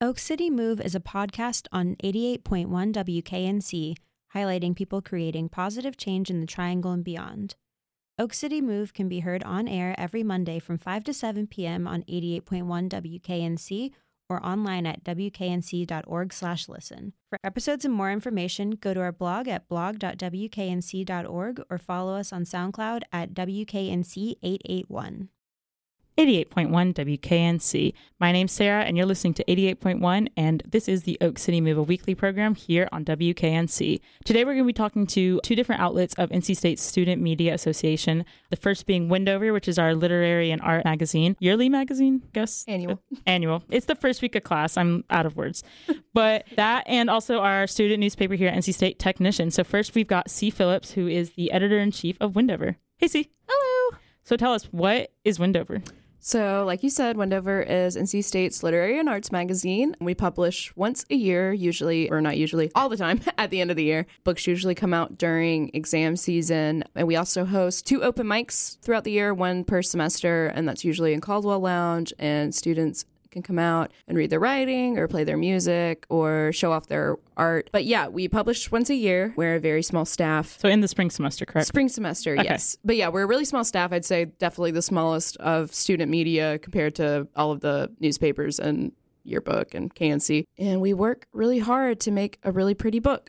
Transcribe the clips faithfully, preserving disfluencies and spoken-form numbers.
Oak City Move is a podcast on eighty-eight point one W K N C, highlighting people creating positive change in the Triangle and beyond. Oak City Move can be heard on air every Monday from five to seven p.m. on eighty-eight point one W K N C or online at w k n c dot org slash listen. For episodes and more information, go to our blog at blog dot w k n c dot org or follow us on SoundCloud at W K N C eight eight one. eighty-eight point one W K N C. My name's Sarah, and you're listening to eighty-eight point one, and this is the Oak City Move, a weekly program here on W K N C. Today we're going to be talking to two different outlets of N C State's Student Media Association, the first being Windhover, which is our literary and art magazine, yearly magazine, I guess? Annual. Uh, annual. It's the first week of class. I'm out of words. But that, and also our student newspaper here at N C State, Technician. So first we've got C. Phillips, who is the editor-in-chief of Windhover. Hey, C. Hello. So tell us, what is Windhover? So, like you said, Windhover is N C State's literary and arts magazine. We publish once a year, usually, or not usually, all the time at the end of the year. Books usually come out during exam season. And we also host two open mics throughout the year, one per semester, and that's usually in Caldwell Lounge. And students can come out and read their writing or play their music or show off their art. But yeah, we publish once a year. We're a very small staff. So in the spring semester, correct? Spring semester, okay. Yes. But yeah, we're a really small staff. I'd say definitely the smallest of student media compared to all of the newspapers and yearbook and K N C. And we work really hard to make a really pretty book.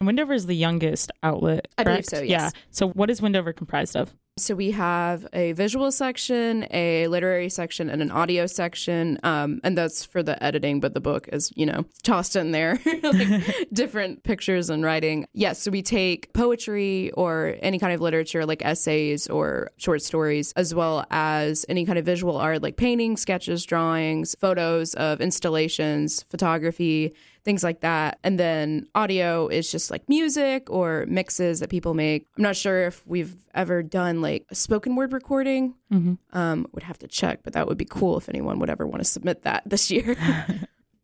Windhover is the youngest outlet, correct? I believe so, yes. Yeah. So what is Windhover comprised of? So we have a visual section, a literary section, and an audio section. Um, and that's for the editing, but the book is, you know, tossed in there, like different pictures and writing. Yes, yeah, so we take poetry or any kind of literature like essays or short stories, as well as any kind of visual art like paintings, sketches, drawings, photos of installations, photography, things like that. And then audio is just like music or mixes that people make. I'm not sure if we've ever done like a spoken word recording. Mm-hmm. Um, would have to check, but that would be cool if anyone would ever want to submit that this year.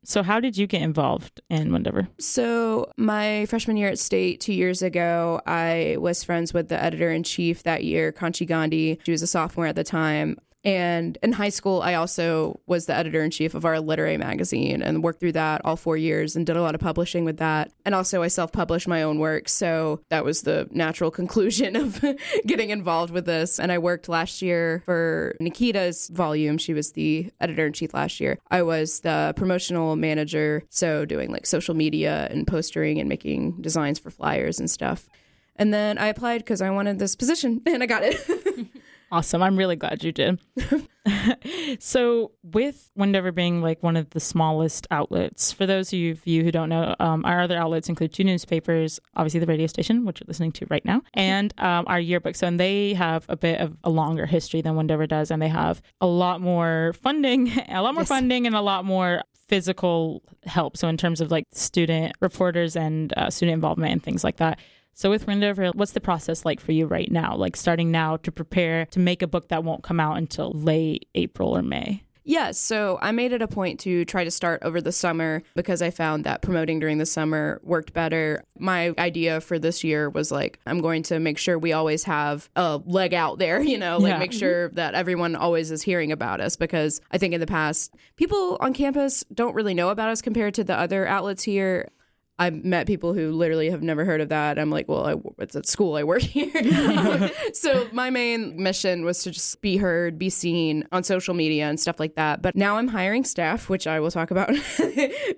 So how did you get involved in Windhover? So my freshman year at State two years ago, I was friends with the editor-in-chief that year, Kanchi Gandhi. She was a sophomore at the time. And in high school, I also was the editor-in-chief of our literary magazine and worked through that all four years and did a lot of publishing with that. And also I self-published my own work. So that was the natural conclusion of getting involved with this. And I worked last year for Nikita's volume. She was the editor-in-chief last year. I was the promotional manager, so doing like social media and postering and making designs for flyers and stuff. And then I applied because I wanted this position and I got it. Awesome. I'm really glad you did. So with Windhover being like one of the smallest outlets, for those of you who don't know, um, our other outlets include two newspapers, obviously the radio station, which you're listening to right now, and um, our yearbook. So and they have a bit of a longer history than Windhover does, and they have a lot more funding, a lot more yes. funding and a lot more physical help. So in terms of like student reporters and uh, student involvement and things like that. So with Windhover, what's the process like for you right now? Like starting now to prepare to make a book that won't come out until late April or May? Yeah, so I made it a point to try to start over the summer because I found that promoting during the summer worked better. My idea for this year was like, I'm going to make sure we always have a leg out there, you know, like yeah. make sure that everyone always is hearing about us, because I think in the past, people on campus don't really know about us compared to the other outlets here. I've met people who literally have never heard of that. I'm like, well, I, it's at school. I work here. um, so my main mission was to just be heard, be seen on social media and stuff like that. But now I'm hiring staff, which I will talk about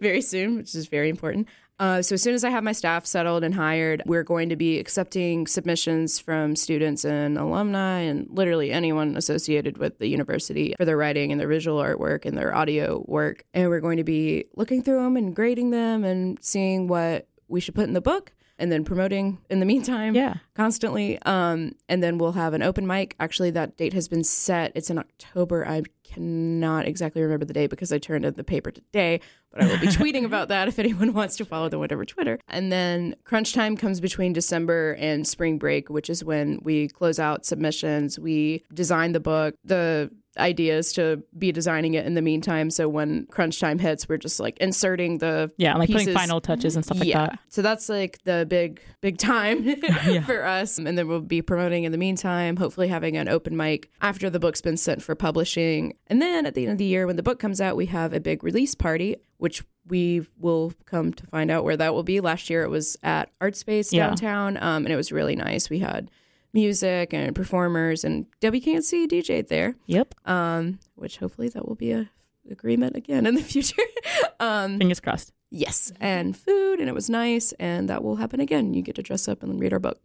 very soon, which is very important. Uh, so as soon as I have my staff settled and hired, we're going to be accepting submissions from students and alumni and literally anyone associated with the university for their writing and their visual artwork and their audio work. And we're going to be looking through them and grading them and seeing what we should put in the book and then promoting in the meantime yeah. constantly. Um, and then we'll have an open mic. Actually, that date has been set. It's in October. I cannot exactly remember the day because I turned in the paper today. But I will be tweeting about that if anyone wants to follow the Windhover Twitter. And then crunch time comes between December and spring break, which is when we close out submissions. We design the book. The idea is to be designing it in the meantime. So when crunch time hits, we're just like inserting the yeah, like pieces. Putting final touches and stuff like yeah. that. So that's like the big, big time yeah. for us. And then we'll be promoting in the meantime, hopefully having an open mic after the book's been sent for publishing. And then at the end of the year, when the book comes out, we have a big release party, which we will come to find out where that will be. Last year, it was at Art Space downtown, yeah. um, and it was really nice. We had music and performers, and W K N C D J'd there. Yep. Um, which hopefully that will be a agreement again in the future. um, Fingers crossed. Yes, and food, and it was nice, and that will happen again. You get to dress up and read our book.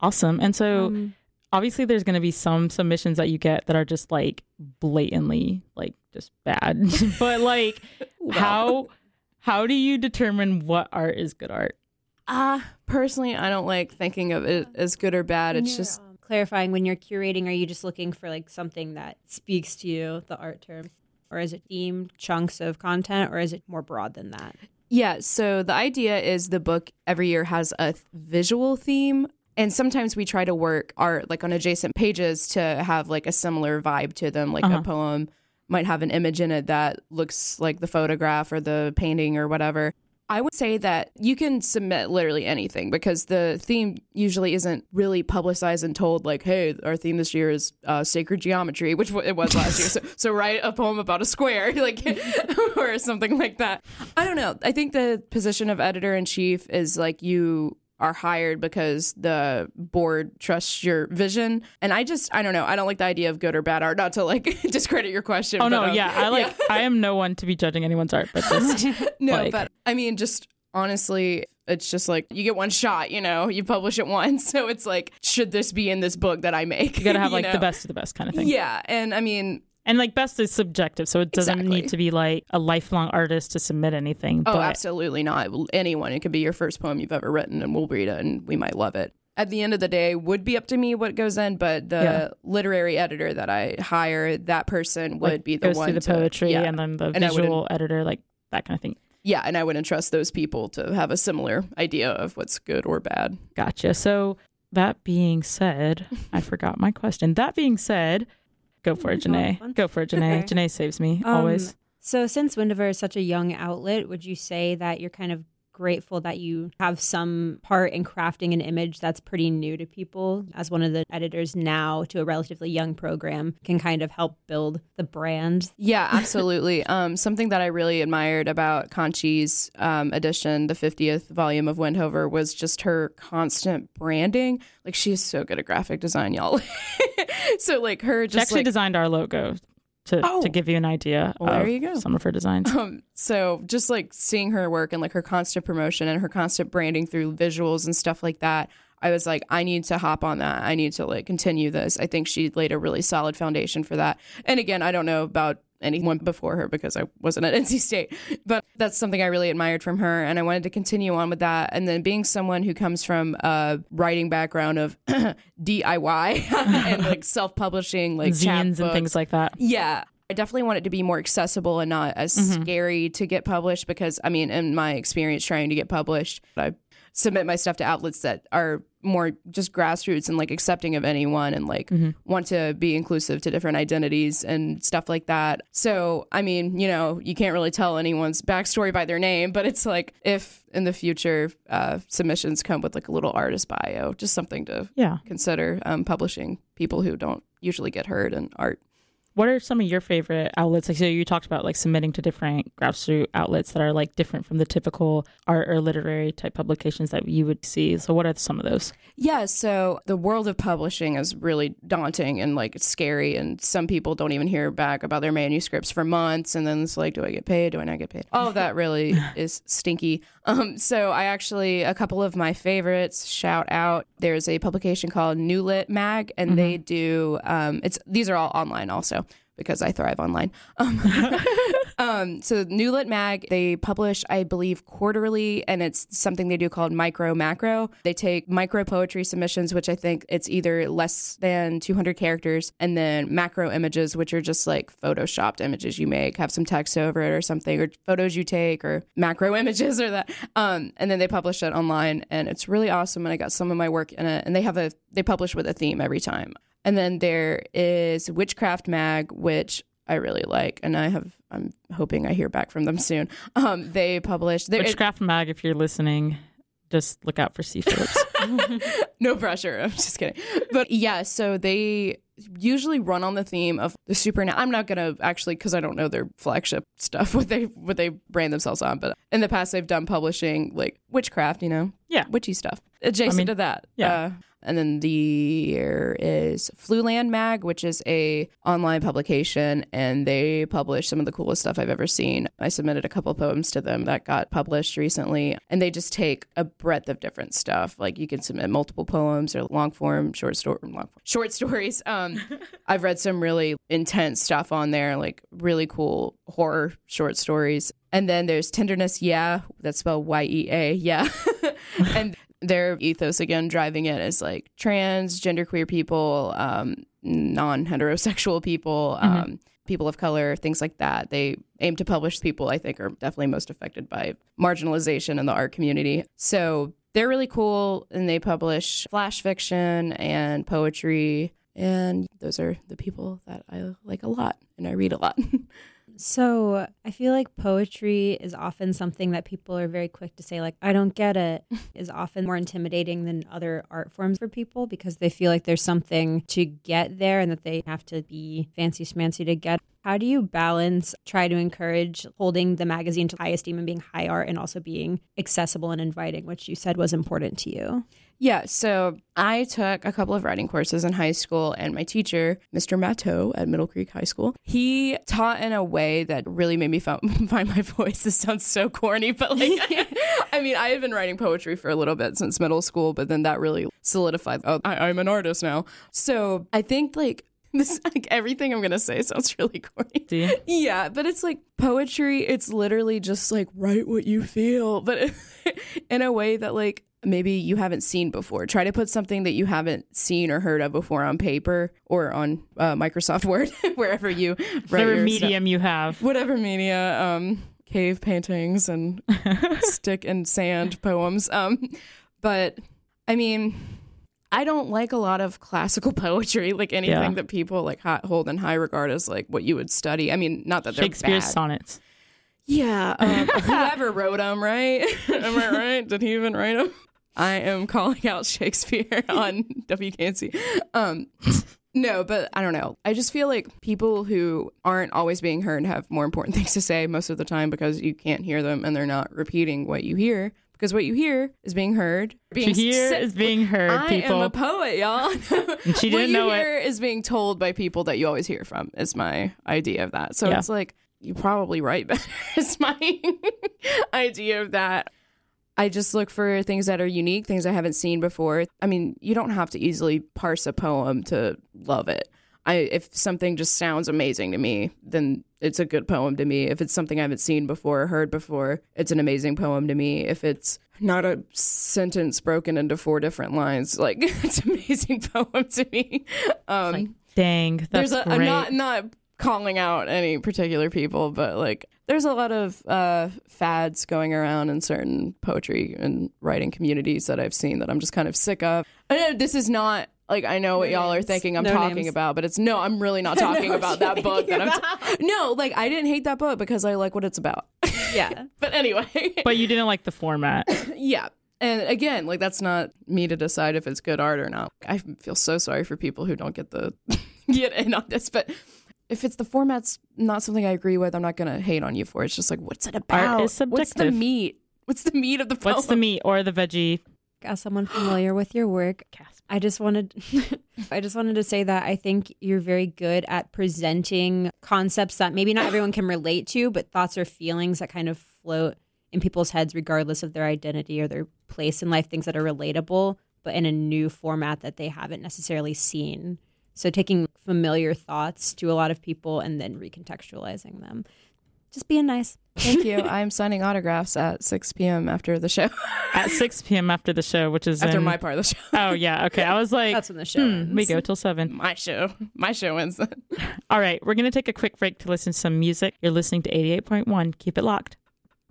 Awesome. And so... Um, Obviously, there's going to be some submissions that you get that are just like blatantly like just bad. But like, wow. how how do you determine what art is good art? Uh, personally, I don't like thinking of it as good or bad. It's just um, clarifying when you're curating. Are you just looking for like something that speaks to you, the art term, or is it themed chunks of content, or is it more broad than that? Yeah. So the idea is the book every year has a th- visual theme. And sometimes we try to work art like on adjacent pages to have like a similar vibe to them. Like uh-huh. a poem might have an image in it that looks like the photograph or the painting or whatever. I would say that you can submit literally anything because the theme usually isn't really publicized and told like, hey, our theme this year is uh, sacred geometry, which it was last year. So, so write a poem about a square like or something like that. I don't know. I think the position of editor-in-chief is like you... are hired because the board trusts your vision. And I just, I don't know. I don't like the idea of good or bad art, not to like discredit your question. Oh, but, no. Um, yeah. I like, yeah. I am no one to be judging anyone's art, but just. no, like... but I mean, just honestly, it's just like you get one shot, you know, you publish it once. So it's like, should this be in this book that I make? You got to have like know? the best of the best kind of thing. Yeah. And I mean, and like best is subjective, so it doesn't exactly. need to be like a lifelong artist to submit anything. But... Oh, absolutely not. Anyone. It could be your first poem you've ever written and we'll read it and we might love it. At the end of the day, it would be up to me what goes in, but the yeah. literary editor that I hire, that person would like, be the goes one goes through the to, poetry yeah. and then the and visual editor, like that kind of thing. Yeah, and I would entrust those people to have a similar idea of what's good or bad. Gotcha. So that being said, I forgot my question. That being said... Go for it, Janae. Go for it, Janae. Janae saves me, um, always. So since Windhover is such a young outlet, would you say that you're kind of grateful that you have some part in crafting an image that's pretty new to people? As one of the editors now to a relatively young program can kind of help build the brand? Yeah, absolutely. um, something that I really admired about Kanchi's um, edition, the fiftieth volume of Windhover, was just her constant branding. Like, she is so good at graphic design, y'all. So like her just she actually like, designed our logo to, oh, to give you an idea well, there of you go. some of her designs. Um, so just like seeing her work and like her constant promotion and her constant branding through visuals and stuff like that, I was like, I need to hop on that. I need to like continue this. I think she laid a really solid foundation for that. And again, I don't know about anyone before her because I wasn't at N C State, but that's something I really admired from her, and I wanted to continue on with that. And then being someone who comes from a writing background of D I Y and like self-publishing, like zines and things like that, yeah, I definitely want it to be more accessible and not as mm-hmm. scary to get published, because I mean, in my experience trying to get published, I submit my stuff to outlets that are more just grassroots and like accepting of anyone and like mm-hmm. want to be inclusive to different identities and stuff like that. So, I mean, you know, you can't really tell anyone's backstory by their name, but it's like if in the future uh, submissions come with like a little artist bio, just something to yeah. consider um, publishing people who don't usually get heard in art. What are some of your favorite outlets? Like, so you talked about like submitting to different grassroots outlets that are like different from the typical art or literary type publications that you would see. So what are some of those? Yeah, so the world of publishing is really daunting and like it's scary. And some people don't even hear back about their manuscripts for months. And then it's like, do I get paid? Do I not get paid? All of that really is stinky. Um, so I actually, a couple of my favorites, shout out, there's a publication called New Lit Mag, and mm-hmm. they do, um, it's these are all online also, because I thrive online. Um, um, so New Lit Mag, they publish, I believe, quarterly, and it's something they do called micro macro. They take micro poetry submissions, which I think it's either less than two hundred characters, and then macro images, which are just like photoshopped images you make, have some text over it or something, or photos you take, or macro images or that. Um, and then they publish it online, and it's really awesome. And I got some of my work in it, and they have a they publish with a theme every time. And then there is Witchcraft Mag, which I really like, and I have. I'm hoping I hear back from them soon. Um, they published Witchcraft it, Mag. If you're listening, just look out for C. Phillips. No pressure. I'm just kidding. But yeah, so they usually run on the theme of the supernatural. I'm not going to actually, because I don't know their flagship stuff, what they what they brand themselves on. But in the past, they've done publishing like witchcraft, you know, yeah, witchy stuff adjacent I mean, to that. Yeah. Uh, and then the year is Fluland Mag, which is a online publication, and they publish some of the coolest stuff I've ever seen. I submitted a couple poems to them that got published recently, and they just take a breadth of different stuff. Like you can submit multiple poems or long form, short story, long form, short stories. Um, I've read some really intense stuff on there, like really cool horror short stories. And then there's Tenderness, yeah, that's spelled Y E A, yeah, and. Their ethos, again, driving it is like trans, genderqueer people, um, non-heterosexual people, um, mm-hmm. people of color, things like that. They aim to publish people I think are definitely most affected by marginalization in the art community. So they're really cool, and they publish flash fiction and poetry. And those are the people that I like a lot, and I read a lot. So I feel like poetry is often something that people are very quick to say, like, I don't get it, is often more intimidating than other art forms for people because they feel like there's something to get there and that they have to be fancy schmancy to get. How do you balance, try to encourage holding the magazine to high esteem and being high art and also being accessible and inviting, which you said was important to you? Yeah, so I took a couple of writing courses in high school, and my teacher, Mister Matteau at Middle Creek High School, he taught in a way that really made me find my voice. This sounds so corny, but like, I mean, I had been writing poetry for a little bit since middle school, but then that really solidified, oh, I- I'm an artist now. So I think like, This like everything I'm gonna say sounds really corny. Do you? Yeah, but it's like poetry. It's literally just like write what you feel, but it, in a way that like maybe you haven't seen before. Try to put something that you haven't seen or heard of before on paper or on uh, Microsoft Word, wherever you write whatever your medium stuff. You have, whatever media, um, cave paintings and stick and sand poems. Um, but I mean. I don't like a lot of classical poetry, like anything yeah. that people like hot, hold in high regard as like what you would study. I mean, not that they're Shakespeare's bad. Sonnets. Yeah. Um, whoever wrote them, right? Am I right? Did he even write them? I am calling out Shakespeare on W K N C. Um, no, but I don't know. I just feel like people who aren't always being heard have more important things to say most of the time because you can't hear them and they're not repeating what you hear. Because what you hear is being heard. Being to hear said, is being heard, people. I am a poet, y'all. And she didn't what you know hear it. Is being told by people that you always hear from is my idea of that. So yeah. It's like, you probably write better is my idea of that. I just look for things that are unique, things I haven't seen before. I mean, you don't have to easily parse a poem to love it. I, if something just sounds amazing to me, then it's a good poem to me. If it's something I haven't seen before or heard before, it's an amazing poem to me. If it's not a sentence broken into four different lines, like it's an amazing poem to me. Um, like, dang, that's there's a, great. A not, not calling out any particular people, but like there's a lot of uh, fads going around in certain poetry and writing communities that I've seen that I'm just kind of sick of. I know this is not... Like, I know no what y'all names. Are thinking I'm no talking names. About, but it's, no, I'm really not talking no, about that book. That I'm t- no, like, I didn't hate that book because I like what it's about. Yeah. But anyway. But you didn't like the format. Yeah. And again, like, that's not me to decide if it's good art or not. I feel so sorry for people who don't get the get in on this, but... If it's the format's not something I agree with, I'm not going to hate on you for it. It's just like, what's it about? Art is subjective. What's the meat? What's the meat of the poem? What's the meat or the veggie? As someone familiar with your work, I just wanted I just wanted to say that I think you're very good at presenting concepts that maybe not everyone can relate to, but thoughts or feelings that kind of float in people's heads regardless of their identity or their place in life, things that are relatable, but in a new format that they haven't necessarily seen. So taking familiar thoughts to a lot of people and then recontextualizing them. Just being nice. Thank you. I'm signing autographs at six p.m. after the show. At six p.m. after the show, which is after in... my part of the show. Oh, yeah. Okay. I was like, that's when the show hmm, ends. We go till seven. My show. My show ends then. All right. We're going to take a quick break to listen to some music. You're listening to eighty-eight point one. Keep it locked.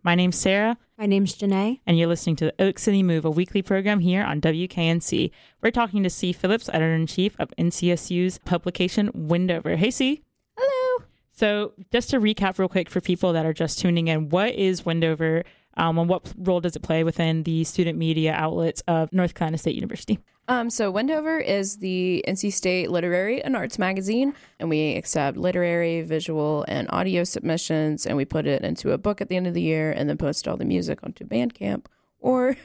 My name's Sarah. My name's Janae. And you're listening to the Oak City Move, a weekly program here on W K N C. We're talking to C. Phillips, editor-in-chief of N C S U's publication, Windhover. Hey, C. Hello. So just to recap real quick for people that are just tuning in, what is Windhover um, and what role does it play within the student media outlets of North Carolina State University? Um, so Windhover is the N C State Literary and Arts magazine, and we accept literary, visual, and audio submissions, and we put it into a book at the end of the year and then post all the music onto Bandcamp, or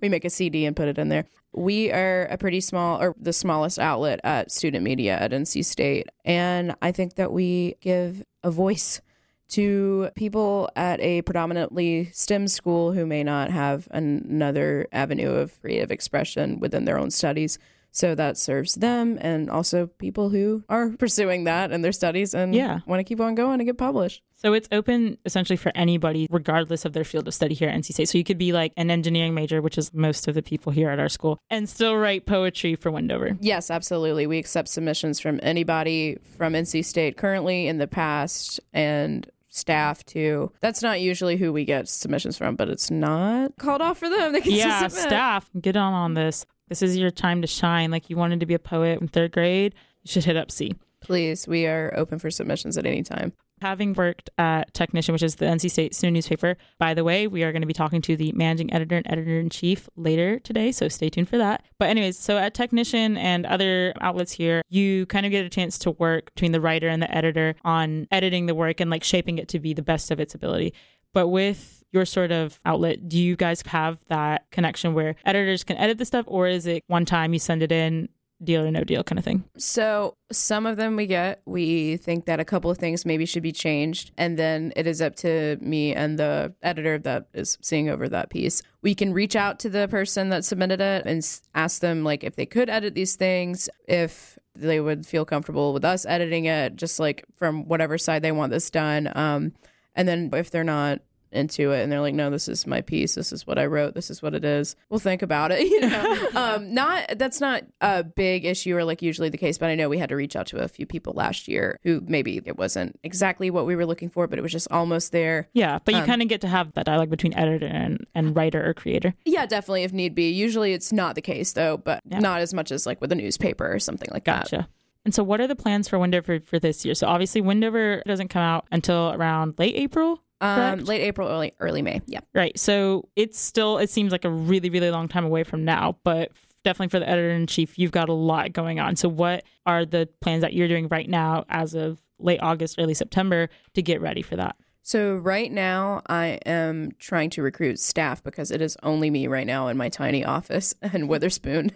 we make a C D and put it in there. We are a pretty small, or the smallest outlet at student media at N C State, and I think that we give a voice to people at a predominantly STEM school who may not have another avenue of creative expression within their own studies. So that serves them and also people who are pursuing that in their studies and yeah. want to keep on going and get published. So it's open essentially for anybody, regardless of their field of study here at N C State. So you could be like an engineering major, which is most of the people here at our school, and still write poetry for Windhover. Yes, absolutely. We accept submissions from anybody from N C State currently, in the past, and staff too. That's not usually who we get submissions from, but it's not called off for them. They can yeah, staff, get on on this. This is your time to shine. Like, you wanted to be a poet in third grade, you should hit up C. Please, we are open for submissions at any time. Having worked at Technician, which is the N C State student newspaper, by the way, we are going to be talking to the managing editor and editor-in-chief later today, so stay tuned for that. But anyways, so at Technician and other outlets here, you kind of get a chance to work between the writer and the editor on editing the work and like shaping it to be the best of its ability. But with your sort of outlet, do you guys have that connection where editors can edit the stuff, or is it one time you send it in, deal or no deal kind of thing? So some of them we get, we think that a couple of things maybe should be changed, and then it is up to me and the editor that is seeing over that piece. We can reach out to the person that submitted it and ask them like if they could edit these things, if they would feel comfortable with us editing it, just like from whatever side they want this done. Um, and then if they're not into it and they're like, no, this is my piece, this is what I wrote, this is what it is, we'll think about it, you know. um not that's not a big issue or like usually the case, but I know we had to reach out to a few people last year who maybe it wasn't exactly what we were looking for, but it was just almost there. Yeah, but you um, kind of get to have that dialogue between editor and, and writer or creator. Yeah, definitely, if need be. Usually it's not the case though, but yeah. not as much as like with a newspaper or something like gotcha. that. And so what are the plans for Windhover for this year? So obviously Windhover doesn't come out until around late April. Um, late April, early early May. Yeah. Right. So it's still, it seems like a really, really long time away from now, but definitely for the editor-in-chief, you've got a lot going on. So what are the plans that you're doing right now as of late August, early September to get ready for that? So right now I am trying to recruit staff because it is only me right now in my tiny office in Witherspoon.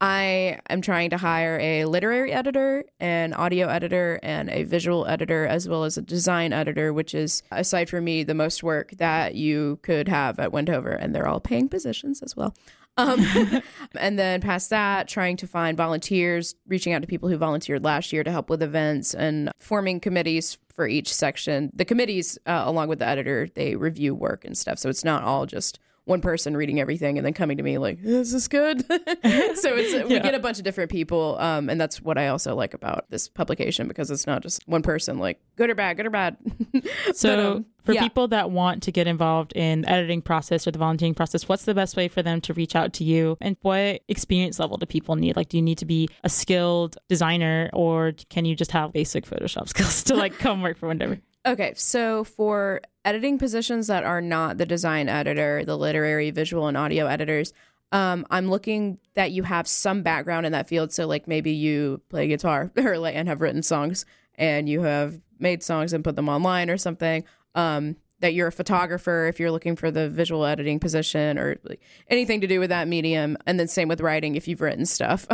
I am trying to hire a literary editor, an audio editor, and a visual editor, as well as a design editor, which is, aside from me, the most work that you could have at Windhover. And they're all paying positions as well. Um, and then past that, trying to find volunteers, reaching out to people who volunteered last year to help with events and forming committees for each section. The committees, uh, along with the editor, they review work and stuff. So it's not all just one person reading everything and then coming to me like, is this good? So it's yeah. we get a bunch of different people. Um, and that's what I also like about this publication, because it's not just one person like good or bad, good or bad. So but, um, for yeah. people that want to get involved in the editing process or the volunteering process, what's the best way for them to reach out to you? And what experience level do people need? Like, do you need to be a skilled designer, or can you just have basic Photoshop skills to like come work for Windhover? Okay, so for editing positions that are not the design editor, the literary, visual, and audio editors, um, I'm looking that you have some background in that field. So like maybe you play guitar or like and have written songs, and you have made songs and put them online or something. Um, that you're a photographer if you're looking for the visual editing position, or like anything to do with that medium. And then same with writing, if you've written stuff,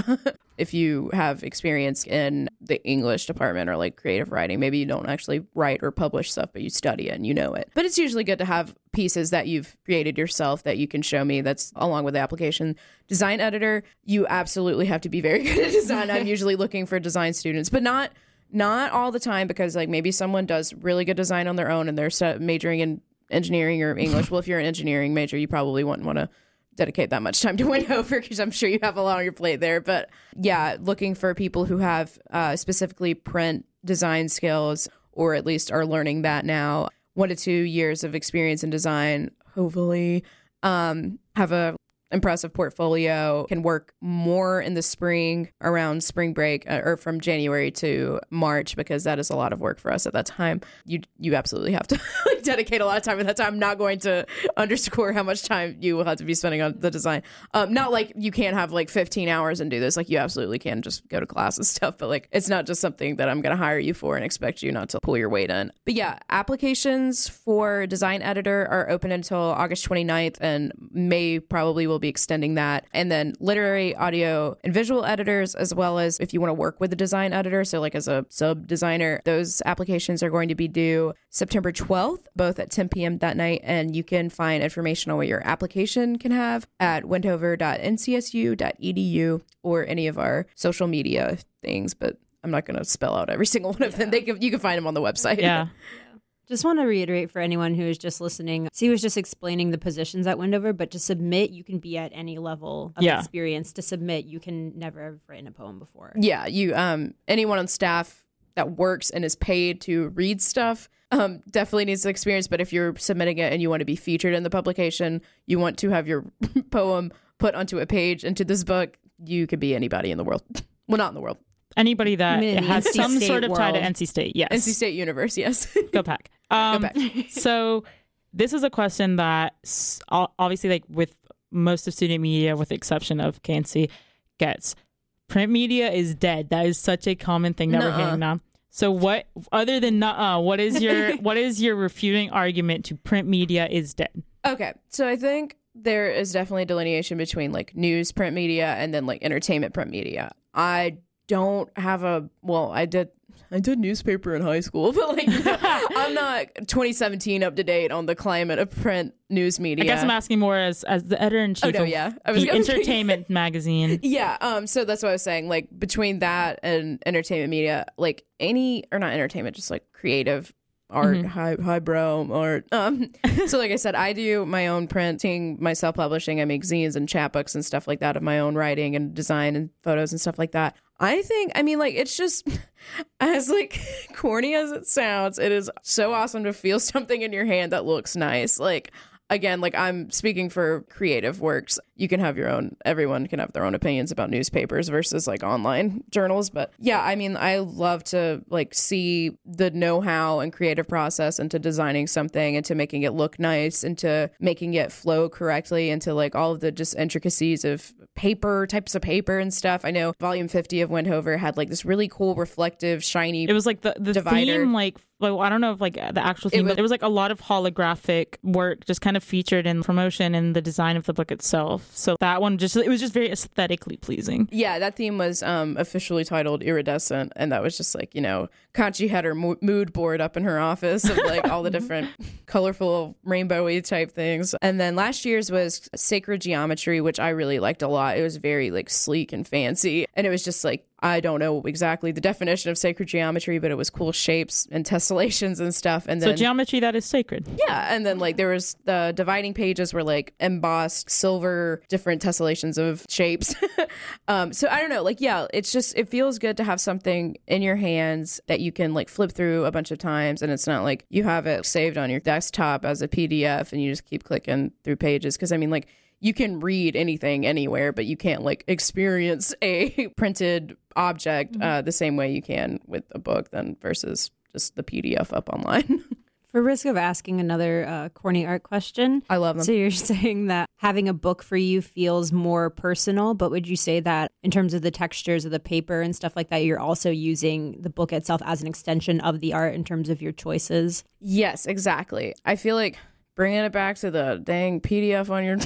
if you have experience in the English department or like creative writing, maybe you don't actually write or publish stuff, but you study it and you know it. But it's usually good to have pieces that you've created yourself that you can show me. That's along with the application. Design editor, you absolutely have to be very good at design. I'm usually looking for design students, but not Not all the time, because like maybe someone does really good design on their own and they're majoring in engineering or English. Well, if you're an engineering major, you probably wouldn't want to dedicate that much time to Windhover, because I'm sure you have a lot on your plate there. But yeah, looking for people who have uh, specifically print design skills, or at least are learning that now. One to two years of experience in design, hopefully. Um, have a impressive portfolio, can work more in the spring around spring break uh, or from January to March, because that is a lot of work for us at that time. You you absolutely have to like, dedicate a lot of time at that time. I'm not going to underscore how much time you will have to be spending on the design. Um, not like you can't have like fifteen hours and do this. Like you absolutely can just go to class and stuff, but like it's not just something that I'm going to hire you for and expect you not to pull your weight in. But yeah, applications for design editor are open until August twenty-ninth and May probably will We'll be extending that. And then literary, audio, and visual editors, as well as if you want to work with a design editor, so like as a sub designer, those applications are going to be due September twelfth, both at ten p.m. that night. And you can find information on what your application can have at windhover dot n c s u dot e d u or any of our social media things. But I'm not going to spell out every single one of yeah. them. They can, you can find them on the website. Yeah. Just want to reiterate for anyone who is just listening, C was just explaining the positions at Windhover, but to submit, you can be at any level of yeah. experience. To submit, you can never have written a poem before. Yeah, you um, anyone on staff that works and is paid to read stuff um, definitely needs the experience. But if you're submitting it and you want to be featured in the publication, you want to have your poem put onto a page into this book, you could be anybody in the world. Well, not in the world. Anybody that Mini has N C some State sort of world. Tie to N C State, yes. N C State Universe, yes. Go Pack. Um, Go Pack. So this is a question that obviously, like with most of student media, with the exception of K N C, gets. Print media is dead. That is such a common thing that Nuh-uh. we're hearing now. So what, other than uh what is your what is your refuting argument to print media is dead? Okay, so I think there is definitely a delineation between like news print media and then like entertainment print media. I don't have a well I did I did newspaper in high school, but like I'm not twenty seventeen up to date on the climate of print news media. I guess I'm asking more as as the editor-in-chief oh, no, of yeah. I was, the I was entertainment magazine. Yeah, um so that's what I was saying, like between that and entertainment media, like any or not entertainment, just like creative art, mm-hmm. high highbrow art. Um, so like I said, I do my own printing, my self-publishing. I make zines and chapbooks and stuff like that of my own writing and design and photos and stuff like that. I think, I mean, like, it's just, as, like, corny as it sounds, it is so awesome to feel something in your hand that looks nice. Like, again, like, I'm speaking for creative works. You can have your own, everyone can have their own opinions about newspapers versus, like, online journals. But, yeah, I mean, I love to, like, see the know-how and creative process into designing something and to making it look nice and to making it flow correctly and to, like, all of the just intricacies of paper, types of paper and stuff. I know volume fifty of Windhover had like this really cool reflective shiny, it was like the, the divider. Theme like, like I don't know if like the actual theme, it was, but it was like a lot of holographic work just kind of featured in promotion and the design of the book itself. So that one just, it was just very aesthetically pleasing. Yeah, that theme was um officially titled Iridescent, and that was just like, you know, Kanchi had her mo- mood board up in her office of like all the different colorful rainbowy type things. And then last year's was Sacred Geometry, which I really liked a lot. It was very like sleek and fancy, and it was just like, I don't know exactly the definition of sacred geometry, but it was cool shapes and tessellations and stuff. And then so geometry that is sacred. Yeah. And then like there was the dividing pages were like embossed silver, different tessellations of shapes. um, so I don't know. Like, yeah, it's just, it feels good to have something in your hands that you can like flip through a bunch of times. And it's not like you have it saved on your desktop as a P D F and you just keep clicking through pages. Cause I mean, like, you can read anything anywhere, but you can't like experience a printed object mm-hmm. uh, the same way you can with a book than versus just the P D F up online. For risk of asking another uh, corny art question. I love them. So you're saying that having a book for you feels more personal, but would you say that in terms of the textures of the paper and stuff like that, you're also using the book itself as an extension of the art in terms of your choices? Yes, exactly. I feel like bringing it back to the dang P D F on your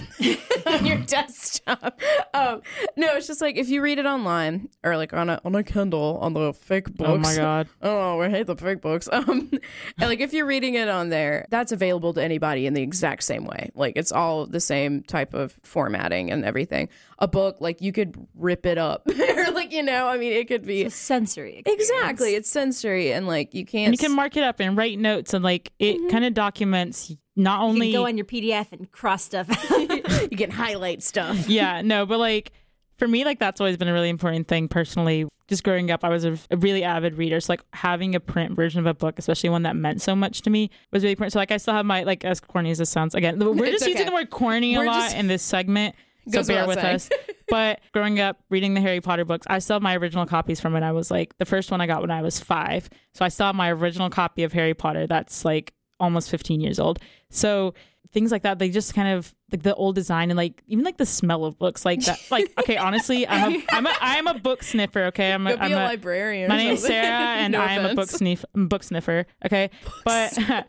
on your desktop. Um, no, it's just like if you read it online or like on a on a Kindle on the fake books. Oh my god! Oh, I hate the fake books. Um, and like if you're reading it on there, that's available to anybody in the exact same way. Like it's all the same type of formatting and everything. A book, like you could rip it up, or like you know, I mean, it could be it's a sensory. Experience. Exactly, it's sensory, and like you can't. And you can mark it up and write notes, and like it mm-hmm. kind of documents. Not only you can go on your P D F and cross stuff out. You can highlight stuff. Yeah, no, but like for me, like that's always been a really important thing personally. Just growing up, I was a, a really avid reader. So like having a print version of a book, especially one that meant so much to me, was really important. So like I still have my, like, as corny as this sounds, again, we're just it's using okay. the word corny we're a lot just in this segment. so bear with us. But growing up, reading the Harry Potter books, I still have my original copies from when I was like, the first one I got when I was five. So I still have my original copy of Harry Potter. That's like almost fifteen years old. So things like that, they just kind of like the old design and like even like the smell of books like that. Like, okay, honestly, I'm a, I'm a, I'm a book sniffer. Okay, I'm a, I'm a, a librarian. My name is Sarah, and no I am offense. a book sniff book sniffer. Okay, books. but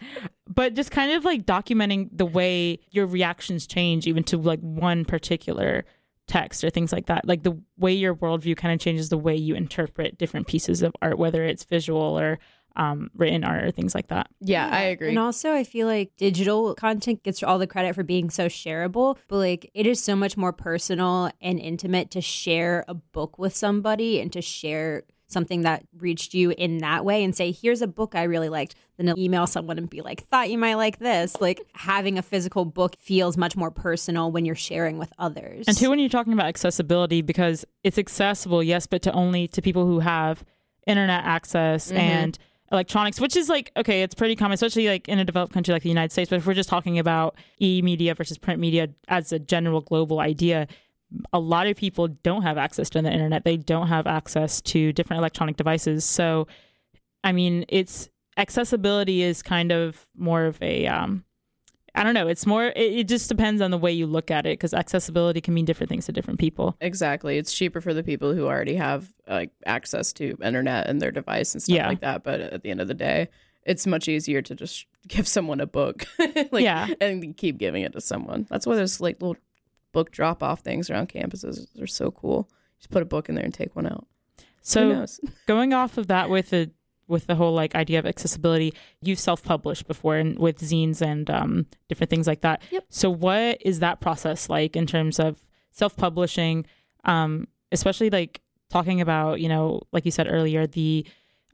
but just kind of like documenting the way your reactions change, even to like one particular text or things like that. Like the way your worldview kind of changes the way you interpret different pieces of art, whether it's visual or Um, written art or things like that. Yeah, I agree. And also I feel like digital content gets all the credit for being so shareable, but like it is so much more personal and intimate to share a book with somebody and to share something that reached you in that way and say, here's a book I really liked, then email someone and be like, thought you might like this. Like having a physical book feels much more personal when you're sharing with others. And too, when you're talking about accessibility, because it's accessible, yes, but to only to people who have internet access mm-hmm. and electronics, which is like, okay, it's pretty common, especially like in a developed country like the United States. But if we're just talking about e-media versus print media as a general global idea, a lot of people don't have access to the internet. They don't have access to different electronic devices. So, I mean, it's accessibility is kind of more of a, um, I don't know, it's more, it, it just depends on the way you look at it, because accessibility can mean different things to different people. Exactly. It's cheaper for the people who already have like access to internet and their device and stuff yeah. like that. But at the end of the day, it's much easier to just give someone a book like, yeah. and keep giving it to someone. That's why there's like little book drop off things around campuses. They're so cool. Just put a book in there and take one out. So going off of that with the with the whole like idea of accessibility, you've self-published before and with zines and um, different things like that. Yep. So what is that process like in terms of self-publishing, um, especially like talking about, you know, like you said earlier, the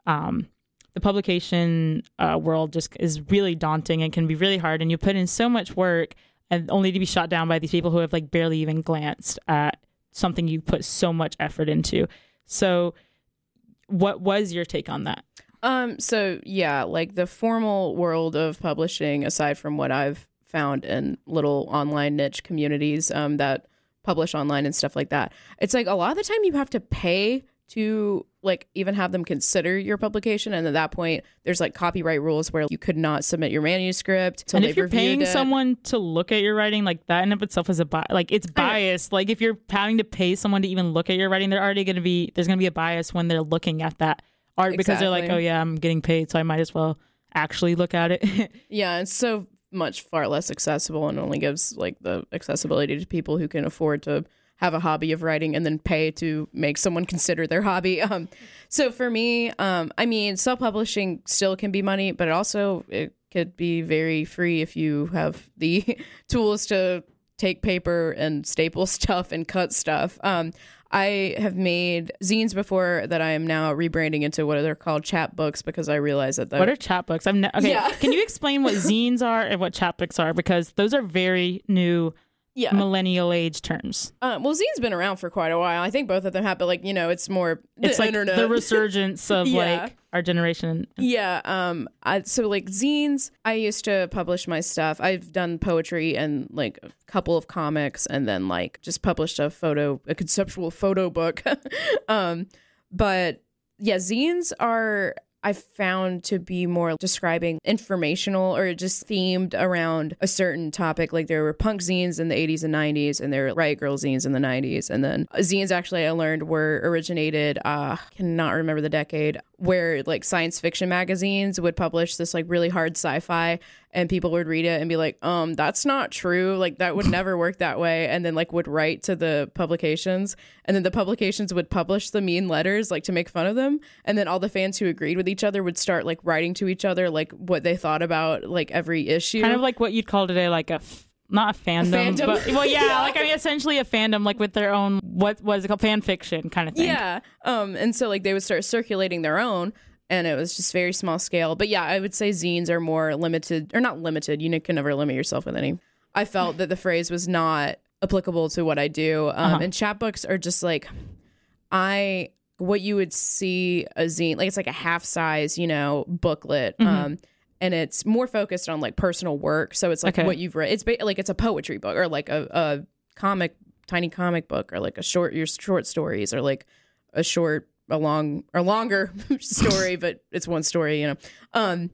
um, the publication uh, world just is really daunting and can be really hard. And you put in so much work and only to be shot down by these people who have like barely even glanced at something you put so much effort into. So what was your take on that? Um, so, yeah, like the formal world of publishing, aside from what I've found in little online niche communities um, that publish online and stuff like that, it's like a lot of the time you have to pay to like even have them consider your publication. And at that point, there's like copyright rules where you could not submit your manuscript. And if you're paying it. someone to look at your writing, like that in of itself is a bi- like it's biased. Like if you're having to pay someone to even look at your writing, they're already going to be there's going to be a bias when they're looking at that art exactly. because they're like, oh, yeah, I'm getting paid, so I might as well actually look at it. Yeah, it's so much far less accessible and only gives like the accessibility to people who can afford to have a hobby of writing and then pay to make someone consider their hobby. Um, so for me, um, I mean, self-publishing still can be money, but also it could be very free if you have the tools to take paper and staple stuff and cut stuff. Um, I have made zines before that I am now rebranding into what are called chapbooks because I realize that... What are chapbooks? I'm no- okay. Yeah. Can you explain what zines are and what chapbooks are? Because those are very new yeah. millennial age terms. Uh, well, zines been around for quite a while. I think both of them have, but like, you know, it's more the It's like internet. the resurgence of yeah. like our generation. Yeah. Um. I, so like zines, I used to publish my stuff. I've done poetry and like a couple of comics and then like just published a photo, a conceptual photo book. um. But yeah, zines are... I found to be more describing informational or just themed around a certain topic. Like there were punk zines in the eighties and nineties, and there were riot girl zines in the nineties. And then zines actually I learned were originated, uh, cannot remember the decade, where like science fiction magazines would publish this like really hard sci-fi and people would read it and be like, um, that's not true. Like that would never work that way. And then like would write to the publications and then the publications would publish the mean letters like to make fun of them. And then all the fans who agreed with each other would start like writing to each other, like what they thought about like every issue. Kind of like what you'd call today, like a f- not a fandom, a fandom. But well, yeah, yeah, like I mean, essentially a fandom, like with their own what was it called, fan fiction kind of thing. Yeah, um, and so like they would start circulating their own, and it was just very small scale. But yeah, I would say zines are more limited, or not limited. You can never limit yourself with any. I felt that the phrase was not applicable to what I do, um, uh-huh. and chapbooks are just like I what you would see a zine like it's like a half size, you know, booklet. Mm-hmm. Um, And it's more focused on like personal work. So it's like okay. what you've read. It's ba- like it's a poetry book or like a, a comic tiny comic book, or like a short, your short stories, or like a short, a long or longer story, but it's one story, you know? Um,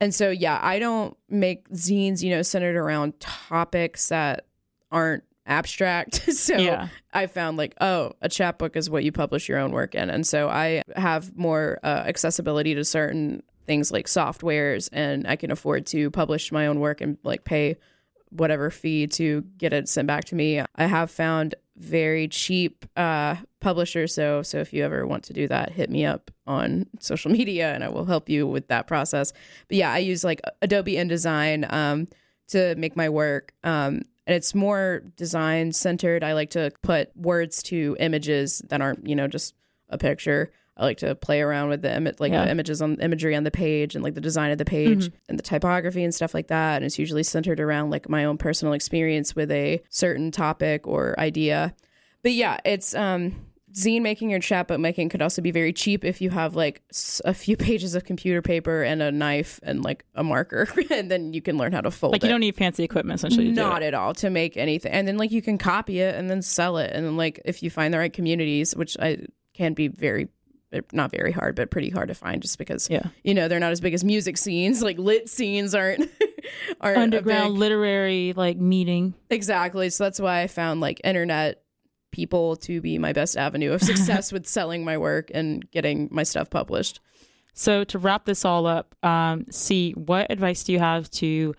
and so, yeah, I don't make zines, you know, centered around topics that aren't abstract. So yeah. I found like, oh, a chapbook is what you publish your own work in. And so I have more uh, accessibility to certain things like softwares, and I can afford to publish my own work and like pay whatever fee to get it sent back to me. I have found very cheap uh, publishers. So, so if you ever want to do that, hit me up on social media and I will help you with that process. But yeah, I use like Adobe InDesign um, to make my work. Um, and it's more design centered. I like to put words to images that aren't, you know, just a picture. I like to play around with the, Im- like yeah. the images on imagery on the page, and like the design of the page, mm-hmm. and the typography and stuff like that. And it's usually centered around like my own personal experience with a certain topic or idea. But yeah, it's um, zine making or chapbook making could also be very cheap if you have like a few pages of computer paper and a knife and like a marker, and then you can learn how to fold it. Like you don't need fancy equipment essentially. Not at all to make anything. And then like you can copy it and then sell it. And then like if you find the right communities, which I can be very not very hard, but pretty hard to find, just because yeah. you know, they're not as big as music scenes. Like lit scenes aren't aren't underground big... literary like meeting. Exactly. So that's why I found like internet people to be my best avenue of success with selling my work and getting my stuff published. So to wrap this all up, um, C, what advice do you have to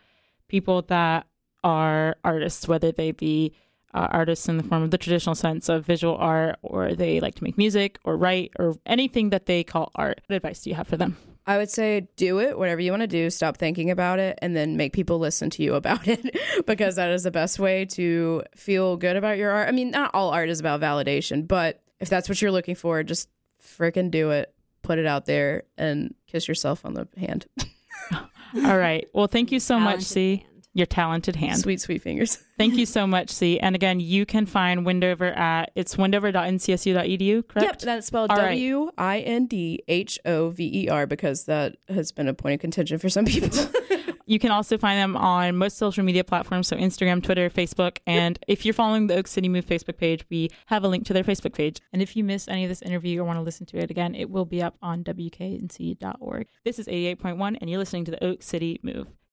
people that are artists, whether they be Uh, artists in the form of the traditional sense of visual art, or they like to make music or write or anything that they call art? What advice do you have for them? I would say do it, whatever you want to do, stop thinking about it, and then make people listen to you about it, because that is the best way to feel good about your art. I mean, not all art is about validation, but if that's what you're looking for, just freaking do it, put it out there, and kiss yourself on the hand. All right. Well, thank you so talented much, C. Your talented hand. Sweet, sweet fingers. Thank you so much, C. And again, you can find Windhover at, it's windhover dot n c s u dot e d u, correct? Yep, that's spelled right. W I N D H O V E R, because that has been a point of contention for some people. You can also find them on most social media platforms, so Instagram, Twitter, Facebook. And if you're following the Oak City Move Facebook page, we have a link to their Facebook page. And if you missed any of this interview or want to listen to it again, it will be up on w k n c dot org. This is eighty-eight point one, and you're listening to the Oak City Move.